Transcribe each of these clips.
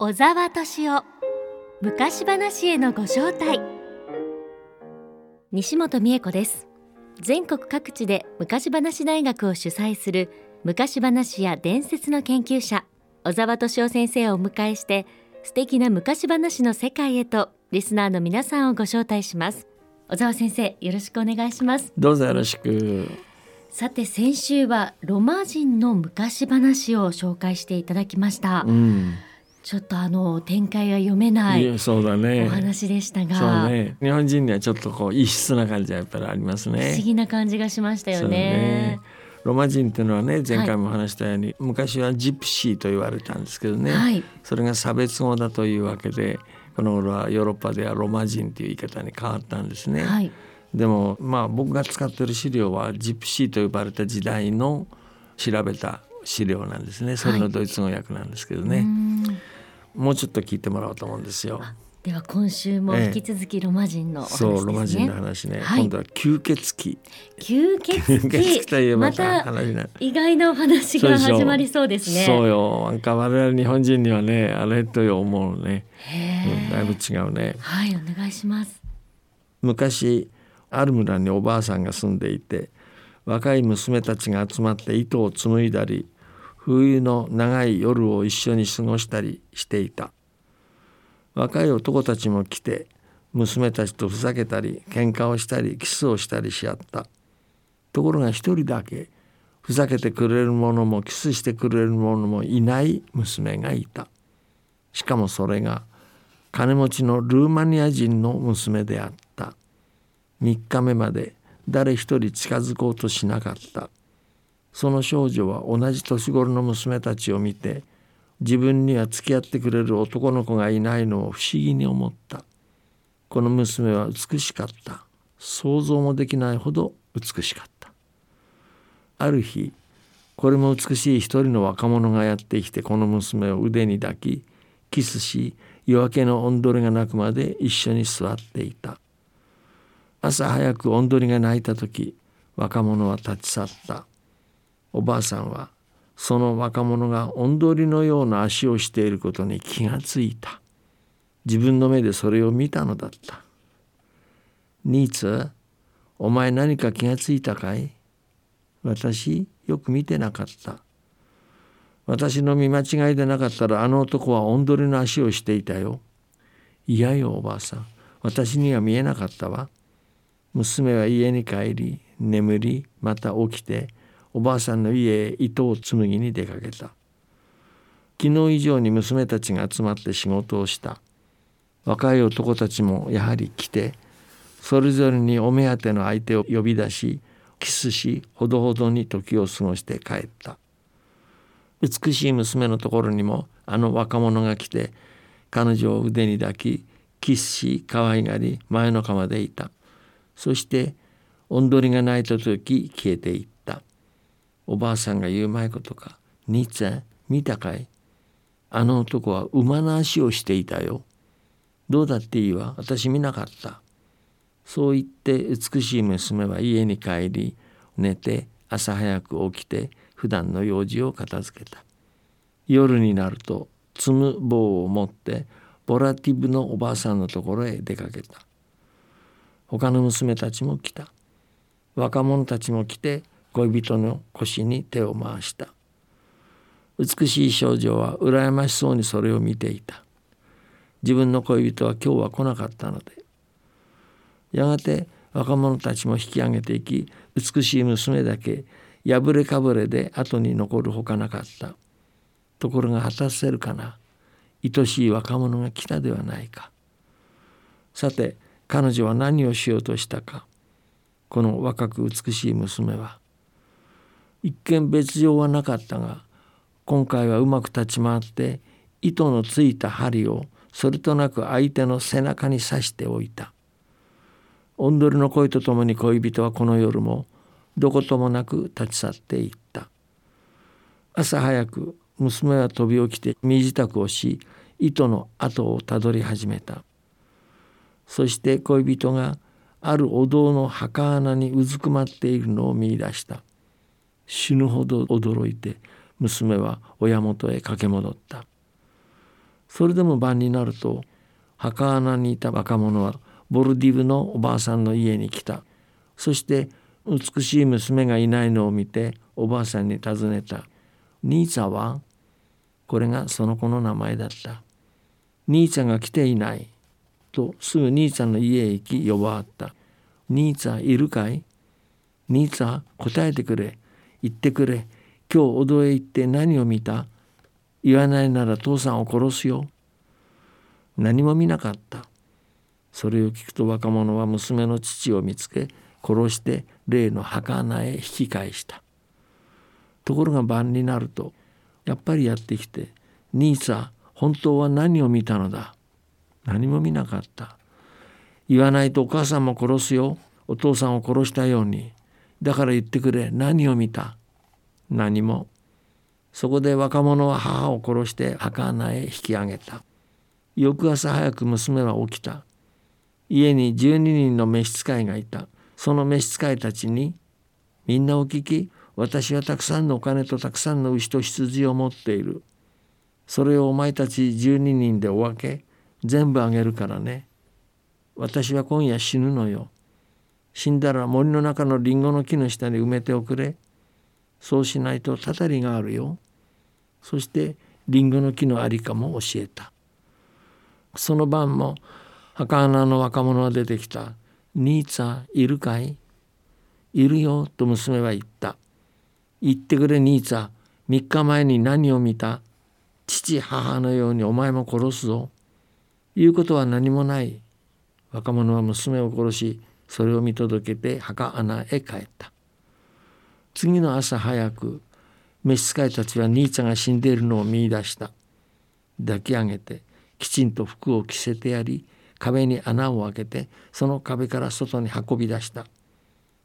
小沢敏夫昔話へのご招待。西本美恵子です。全国各地で昔話大学を主催する昔話や伝説の研究者小沢敏夫先生をお迎えして、素敵な昔話の世界へとリスナーの皆さんをご招待します。小沢先生、よろしくお願いします。どうぞよろしく。さて、先週はロマ人の昔話を紹介していただきました、ちょっと展開が読めないお話でしたが、そうね、日本人にはちょっと異質な感じがやっぱりありますね。不思議な感じがしましたよ ね。ロマ人っていうのはね、前回も話したように、昔はジプシーと言われたんですけどね、それが差別語だというわけで、この頃はヨーロッパではロマ人という言い方に変わったんですね、でも僕が使っている資料はジプシーと呼ばれた時代の調べた資料なんですね。それのドイツ語訳なんですけどね、もうちょっと聞いてもらおうと思うんですよ。では今週も引き続きロマ人のお話ですね。そう、ロマ人の話ね、今度は吸血鬼。吸血鬼といえばまた意外なお話が始まりそうですね。そうよ、なんか我々日本人にはね、あれという思うね、だいぶ違うね。はい、お願いします。昔ある村におばあさんが住んでいて、若い娘たちが集まって糸を紡いだり、冬の長い夜を一緒に過ごしたりしていた。若い男たちも来て、娘たちとふざけたり喧嘩をしたりキスをしたりし合った。ところが一人だけ、ふざけてくれる者もキスしてくれる者もいない娘がいた。しかもそれが金持ちのルーマニア人の娘であった。3日目まで誰一人近づこうとしなかった。その少女は同じ年頃の娘たちを見て、自分には付き合ってくれる男の子がいないのを不思議に思った。この娘は美しかった。想像もできないほど美しかった。ある日、これも美しい一人の若者がやってきて、この娘を腕に抱きキスし、夜明けのおんどりが鳴くまで一緒に座っていた。朝早くおんどりが鳴いた時、若者は立ち去った。おばあさんはその若者がおんどりのような足をしていることに気がついた。自分の目でそれを見たのだった。ニーツ、お前何か気がついたかい？私、よく見てなかった。私の見間違いでなかったら、あの男はおんどりの足をしていたよ。いやよ、おばあさん、私には見えなかったわ。娘は家に帰り、眠り、また起きて、おばあさんの家へ糸を紡ぎに出かけた。昨日以上に娘たちが集まって仕事をした。若い男たちもやはり来て、それぞれにお目当ての相手を呼び出し、キスし、ほどほどに時を過ごして帰った。美しい娘のところにもあの若者が来て、彼女を腕に抱きキスし、可愛がり、前の川でいた。そしておんどりが鳴いた時、消えていった。おばあさんが言うまいことか。ニーツェ、見たかい？あの男は馬の足をしていたよ。どうだっていいわ、私見なかった。そう言って美しい娘は家に帰り、寝て朝早く起きて、普段の用事を片付けた。夜になると、積む棒を持ってボラティブのおばあさんのところへ出かけた。他の娘たちも来た。若者たちも来て、恋人の腰に手を回した。美しい少女は羨ましそうにそれを見ていた。自分の恋人は今日は来なかったので。やがて若者たちも引き上げていき、美しい娘だけ破れかぶれで後に残るほかなかった。ところが果たせるかな。愛しい若者が来たではないか。さて、彼女は何をしようとしたか。この若く美しい娘は、一見別状はなかったが、今回はうまく立ち回って糸のついた針をそれとなく相手の背中に刺しておいた。おんどりの声とともに恋人はこの夜もどこともなく立ち去っていった。朝早く、娘は飛び起きて身支度をし、糸の跡をたどり始めた。そして恋人があるお堂の墓穴にうずくまっているのを見出した。死ぬほど驚いて、娘は親元へ駆け戻った。それでも晩になると墓穴にいた若者はボルディブのおばあさんの家に来た。そして美しい娘がいないのを見ておばあさんに尋ねた。ニーツァは、これがその子の名前だった。ニーツァが来ていないとすぐニーツァの家へ行き呼ばわった。ニーツァいるかい？ニーツァ答えてくれ、言ってくれ、今日お堂へ行って何を見た？言わないなら父さんを殺すよ。何も見なかった。それを聞くと若者は娘の父を見つけ殺して例の墓穴へ引き返した。ところが晩になるとやっぱりやってきて、ニーツァ本当は何を見たのだ？何も見なかった。言わないとお母さんも殺すよ、お父さんを殺したように。だから言ってくれ、何を見た？何も。そこで若者は母を殺して墓穴へ引き上げた。翌朝早く娘は起きた。家に12人の召使いがいた。その召使いたちに、みんなお聞き、私はたくさんのお金とたくさんの牛と羊を持っている。それをお前たち12人でお分け、全部あげるからね。私は今夜死ぬのよ。死んだら森の中のリンゴの木の下に埋めておくれ。そうしないとたたりがあるよ。そしてリンゴの木のありかも教えた。その晩も墓穴の若者は出てきた。ニーツァいるかい？いるよと娘は言った。言ってくれニーツァ、3日前に何を見た？父母のようにお前も殺すぞ。言うことは何もない。若者は娘を殺し、それを見届けて墓穴へ帰った。次の朝早く、召使いたちはニーツァが死んでいるのを見出した。抱き上げて、きちんと服を着せてやり、壁に穴を開けて、その壁から外に運び出した。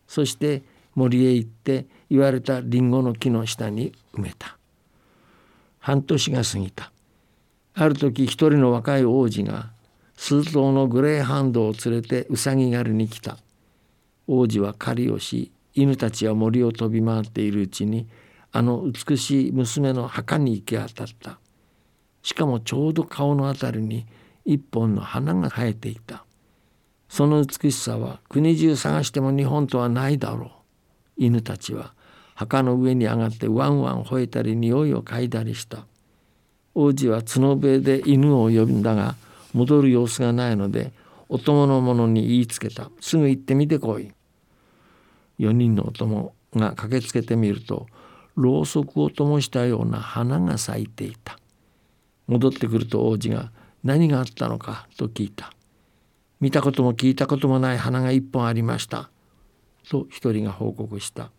そして森へ行って、言われたリンゴの木の下に埋めた。半年が過ぎた。ある時、一人の若い王子が、数頭のグレーハンドを連れてウサギ狩りに来た。王子は狩りをし、犬たちは森を飛び回っているうちに、あの美しい娘の墓に行き当たった。しかもちょうど顔のあたりに一本の花が生えていた。その美しさは国中探しても日本とはないだろう。犬たちは墓の上に上がってワンワン吠えたり匂いを嗅いだりした。王子は角笛で犬を呼んだが、戻る様子がないのでお供の者に言いつけた。すぐ行ってみてこい。4人のお供が駆けつけてみると、ろうそくを灯したような花が咲いていた。戻ってくると王子が何があったのかと聞いた。見たことも聞いたこともない花が1本ありましたと1人が報告した。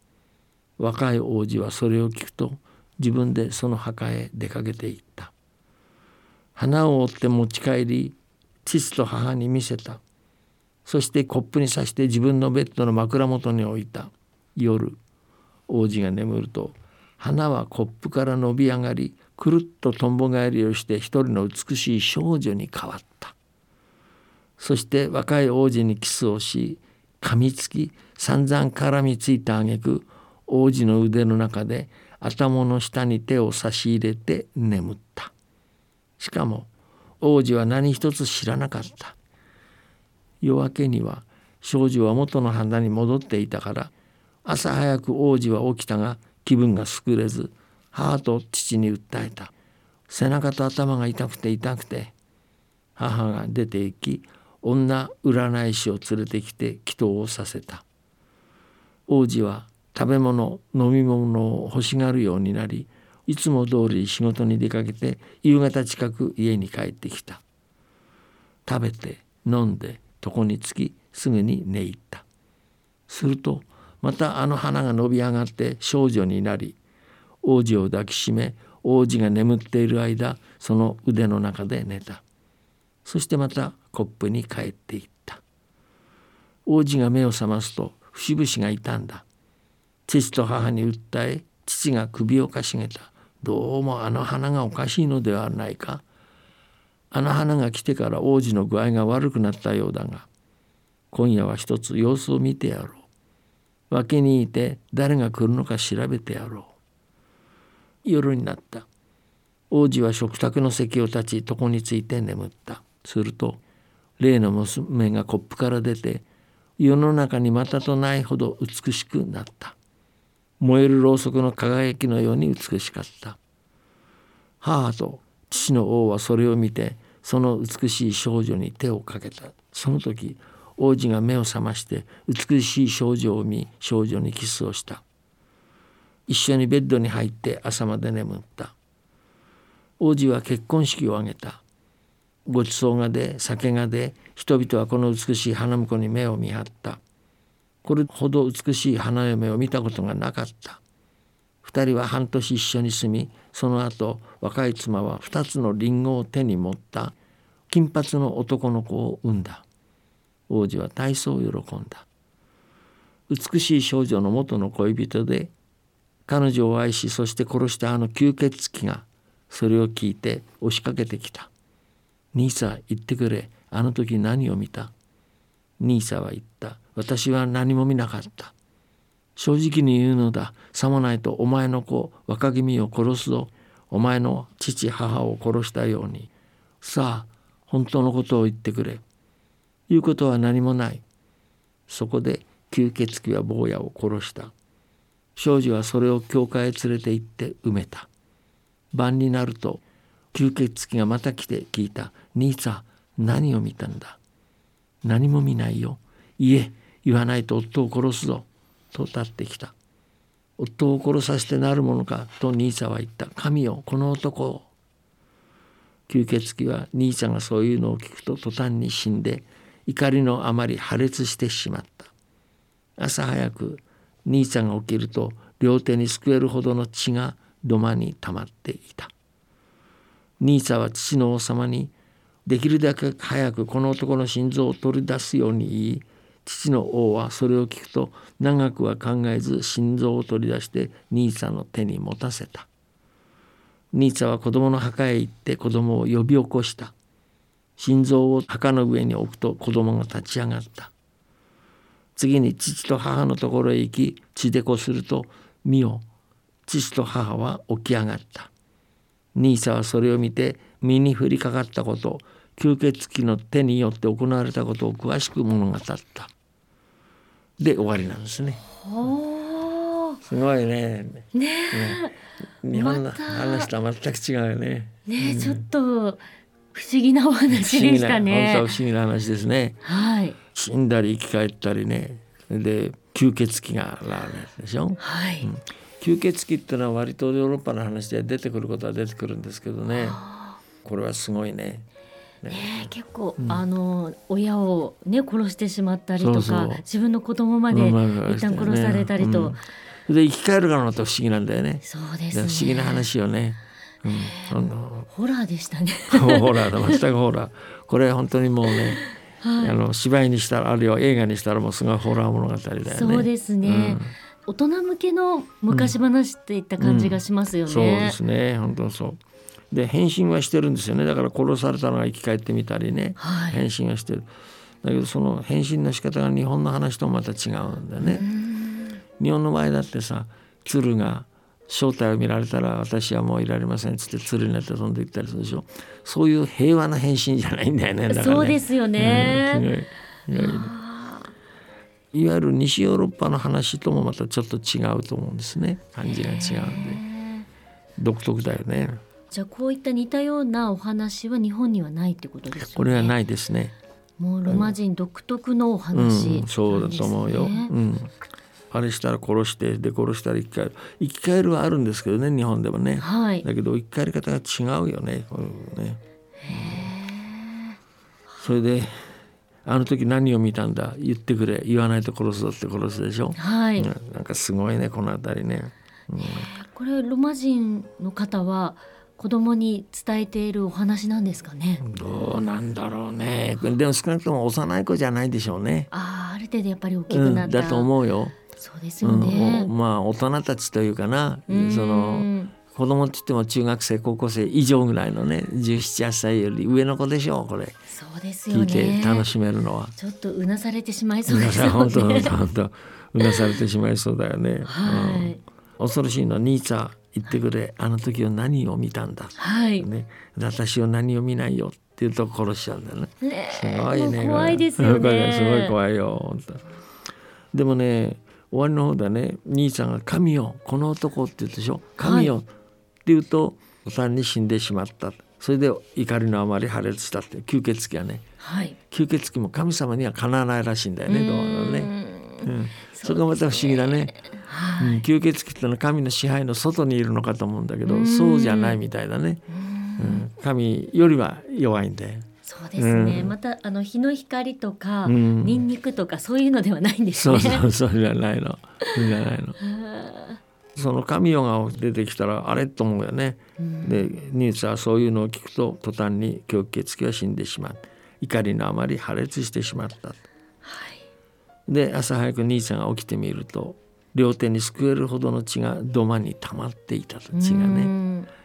若い王子はそれを聞くと自分でその墓へ出かけていった。花を折って持ち帰り、父と母に見せた。そしてコップに刺して自分のベッドの枕元に置いた。夜、王子が眠ると、花はコップから伸び上がり、くるっととんぼ返りをして一人の美しい少女に変わった。そして若い王子にキスをし、噛みつき、散々絡みついた挙句、王子の腕の中で頭の下に手を差し入れて眠った。しかも王子は何一つ知らなかった。夜明けには少女は元の花に戻っていたから、朝早く王子は起きたが気分が優れず、母と父に訴えた。背中と頭が痛くて痛くて。母が出て行き、女占い師を連れてきて祈祷をさせた。王子は食べ物飲み物を欲しがるようになり、いつも通り仕事に出かけて夕方近く家に帰ってきた。食べて飲んで床につき、すぐに寝入った。するとまたあの花が伸び上がって少女になり、王子を抱きしめ、王子が眠っている間その腕の中で寝た。そしてまたコップに帰っていった。王子が目を覚ますと節々が痛んだ。父と母に訴え、父が首をかしげた。どうもあの花がおかしいのではないか。あの花が来てから王子の具合が悪くなったようだが、今夜は一つ様子を見てやろう。脇にいて誰が来るのか調べてやろう。夜になった。王子は食卓の席を立ち床について眠った。すると例の娘がコップから出て、世の中にまたとないほど美しくなった。燃えるろうそくの輝きのように美しかった。母と父の王はそれを見て、その美しい少女に手をかけた。その時王子が目を覚まして美しい少女を見、少女にキスをした。一緒にベッドに入って朝まで眠った。王子は結婚式を挙げた。ごちそうが出、酒が出、人々はこの美しい花婿に目を見張った。これほど美しい花嫁を見たことがなかった。二人は半年一緒に住み、その後若い妻は二つのリンゴを手に持った金髪の男の子を産んだ。王子は大層喜んだ。美しい少女の元の恋人で、彼女を愛し、そして殺したあの吸血鬼がそれを聞いて押しかけてきた。ニーサ、言ってくれ、あの時何を見た？ニーサは言った。私は何も見なかった。正直に言うのだ。さもないとお前の子若君を殺すぞ。お前の父母を殺したように。さあ本当のことを言ってくれ。言うことは何もない。そこで吸血鬼は坊やを殺した。少女はそれを教会へ連れて行って埋めた。晩になると吸血鬼がまた来て聞いた。兄さん、何を見たんだ？何も見ないよ。いえ、言わないと夫を殺すぞと立ってきた。夫を殺させてなるものかと兄さんは言った。神よ、この男を。吸血鬼は兄さんがそういうのを聞くと途端に死んで、怒りのあまり破裂してしまった。朝早く兄さんが起きると、両手にすくえるほどの血が土間に溜まっていた。兄さんは父の王様にできるだけ早くこの男の心臓を取り出すように言い、父の王はそれを聞くと長くは考えず心臓を取り出して兄さんの手に持たせた。兄さんは子供の墓へ行って子供を呼び起こした。心臓を墓の上に置くと子供が立ち上がった。次に父と母のところへ行き血でこすると、見よ、父と母は起き上がった。兄さんはそれを見て、身に降りかかったこと、吸血鬼の手によって行われたことを詳しく物語った。で終わりなんですね。すごいね。ねえ、日本の話とは全く違うよね。ねえ、ちょっと不思議なお話でしたね。本当不思議な話ですね、はい、死んだり生き返ったりね。で吸血鬼が現れるでしょ、はい、うん、吸血鬼ってのは割とヨーロッパの話で出てくることは出てくるんですけどね。これはすごいね。結構、親を、ね、殺してしまったりとか、そうそう、自分の子供まで一旦殺されたりと、うん、で生き返るからのと不思議なんだよね。そうですね、不思議な話よね、うん、ホラーでしたね。ホラーだ、全くホラー。これ本当にもうね、はい、芝居にしたら、あるいは映画にしたらもうすごいホラー物語だよね。そうですね、うん、大人向けの昔話っていった感じがしますよね、うんうん、そうですね、本当そうで、変身はしてるんですよね。だから殺されたのが生き返ってみたりね、はい、変身はしてる。だけどその変身の仕方が日本の話とまた違うんだね。日本の場合だってさ、鶴が正体を見られたら私はもういられませんっつって鶴になって飛んでいったりするでしょ。そういう平和な変身じゃないんだよ ね、 だからね。そうですよね、うん、いわゆる西ヨーロッパの話ともまたちょっと違うと思うんですね。感じが違うんで独特だよね。じゃあこういった似たようなお話は日本にはないってことですよね。これはないですね。もうロマ人独特のお話、うんうん、そうだと思うよ、うん、あれしたら殺して、で殺したら生き返る。生き返るはあるんですけどね、日本でもね、はい、だけど生き返り方が違うよね、これね。へ、それであの時何を見たんだ、言ってくれ、言わないと殺すぞって殺すでしょ、はい、うん、なんかすごいね、このあたりね、うん、これロマ人の方は子供に伝えているお話なんですかね。どうなんだろうね。でも少なくとも幼い子じゃないでしょうね。ある程度やっぱり大きくなった、うん、だと思うよ。そうですよね、うん、まあ大人たちというかな、その子供って言っても中学生高校生以上ぐらいのね、17、8歳より上の子でしょう、これ。そうですよね、聞いて楽しめるのはちょっとうなされてしまいそうですよね。本当うなされてしまいそうだよね、はい、うん、恐ろしいのはニーサ言ってくれ、あの時は何を見たんだ、はいね、私は何を見ないよっていうと殺しちゃうんだよ ねすごいね、怖いですよね、すごい怖いよ本当。でもね終わりの方だね、兄さんが神よこの男って言うでしょ、神よ、はい、って言うとお産に死んでしまった、それで怒りのあまり破裂したって吸血鬼はね、はい、吸血鬼も神様にはかなわないらしいんだよね、どうもね、うん、それがまた不思議だね、はい、うん、吸血鬼ってのは神の支配の外にいるのかと思うんだけど、そうじゃないみたいだね、うん、神よりは弱いんだよ。そうですね、うん、また日の光とか、うん、ニンニクとかそういうのではないんですね。そうじゃないの、そうじゃないのその神よが出てきたらあれと思うよね、うん、でニーツはそういうのを聞くと途端に吸血鬼は死んでしまう、怒りのあまり破裂してしまった、はい、で朝早くニーツが起きてみると両手にすくえるほどの血が土間に溜まっていたと、血がね、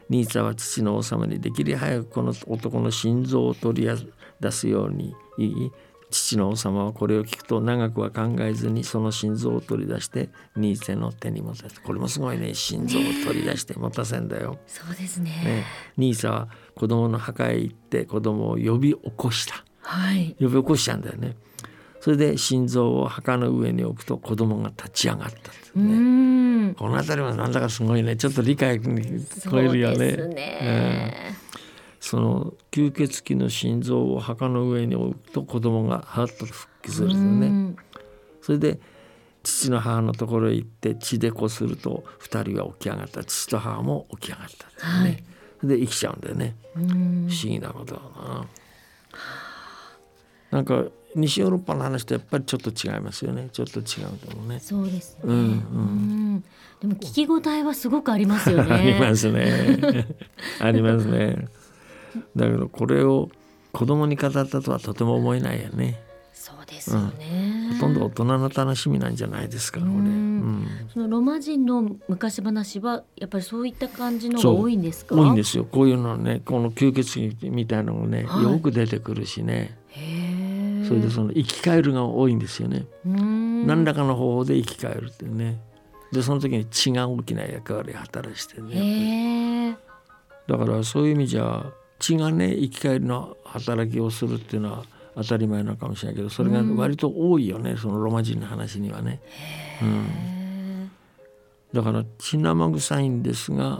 ニーツァは父の王様にできる早くこの男の心臓を取り出すように言い、父の王様はこれを聞くと長くは考えずにその心臓を取り出してニーツァの手に持たせた。これもすごいね、心臓を取り出して持たせんだよ、ね、そうですね、ね、ニーツァは子供の墓へ行って子供を呼び起こした、はい、呼び起こしちゃうんだよね。それで心臓を墓の上に置くと子供が立ち上がったです、ね、うん、このあたりはなんだかすごいね、ちょっと理解に超えるよ ね、 そうですね、うん、その吸血鬼の心臓を墓の上に置くと子供がハッと復帰するんですね、うん、それで父の母のところへ行って血でこすると二人は起き上がった、父と母も起き上がったです、ね、はい、それで生きちゃうんだよね、うん、不思議なことだな。なんか西ヨーロッパの話とやっぱりちょっと違いますよね。ちょっと違うと思うね。そうですね、うんうんうん、でも聞き応えはすごくありますよねありますねありますね。だけどこれを子供に語ったとはとても思えないよね。そうですよね、うん、ほとんど大人の楽しみなんじゃないですか、うん、うん、そのロマ人の昔話はやっぱりそういった感じのが多いんですか。多いんですよ、こういうのね、この吸血鬼みたいなのもね、はい、よく出てくるしね。へえ、それでその生き返るが多いんですよね。何らかの方法で生き返るっていうね。でその時に血が大きな役割を働いてね。だからそういう意味じゃ血がね生き返るの働きをするっていうのは当たり前なのかもしれないけど、それが割と多いよね、そのロマ人の話にはね。へー、うん、だから血生臭いんですが、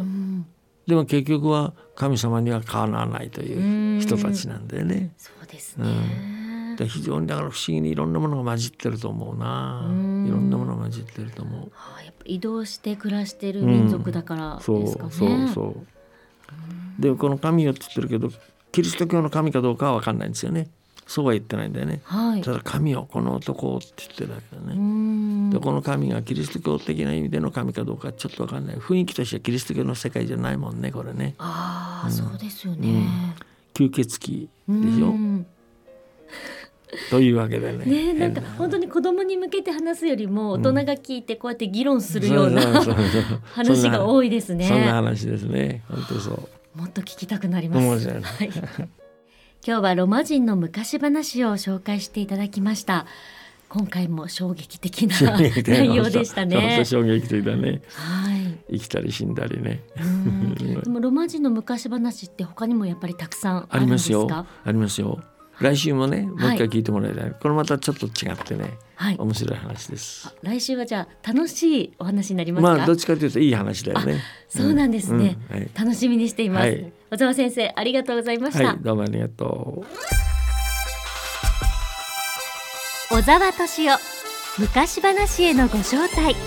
でも結局は神様にはかなわないという人たちなんだよね。そうですね、うん、非常にだから不思議にいろんなものが混じってると思うな。いろんなものが混じってると思う、はあ、やっぱ移動して暮らしてる民族だからですかね、うん、そうでこの神よって言ってるけどキリスト教の神かどうかは分かんないんですよね。そうは言ってないんだよね、はい、ただ神よこの男って言ってるわけだね。でこの神がキリスト教的な意味での神かどうかちょっと分かんない。雰囲気としてはキリスト教の世界じゃないもんね、これね。あ、うん、そうですよね、うん、吸血鬼でしょというわけで ねなんか本当に子供に向けて話すよりも大人が聞いてこうやって議論するような話が多いですね。そんな話ですね、本当そう。もっと聞きたくなります、はい、今日はロマ人の昔話を紹介していただきました。今回も衝撃的な内容でしたね。本当衝撃的だね、はい、生きたり死んだりねでもロマ人の昔話って他にもやっぱりたくさんあるんですか。ありますよ。来週もね、もう一回聞いてもらいたい、はい、これまたちょっと違ってね、はい、面白い話です。来週はじゃあ楽しいお話になりますか。まあどっちかというといい話だよね。そうなんですね、うんうん、はい、楽しみにしています、はい、小澤先生ありがとうございました、はい、どうもありがとう。小澤敏夫昔話へのご招待。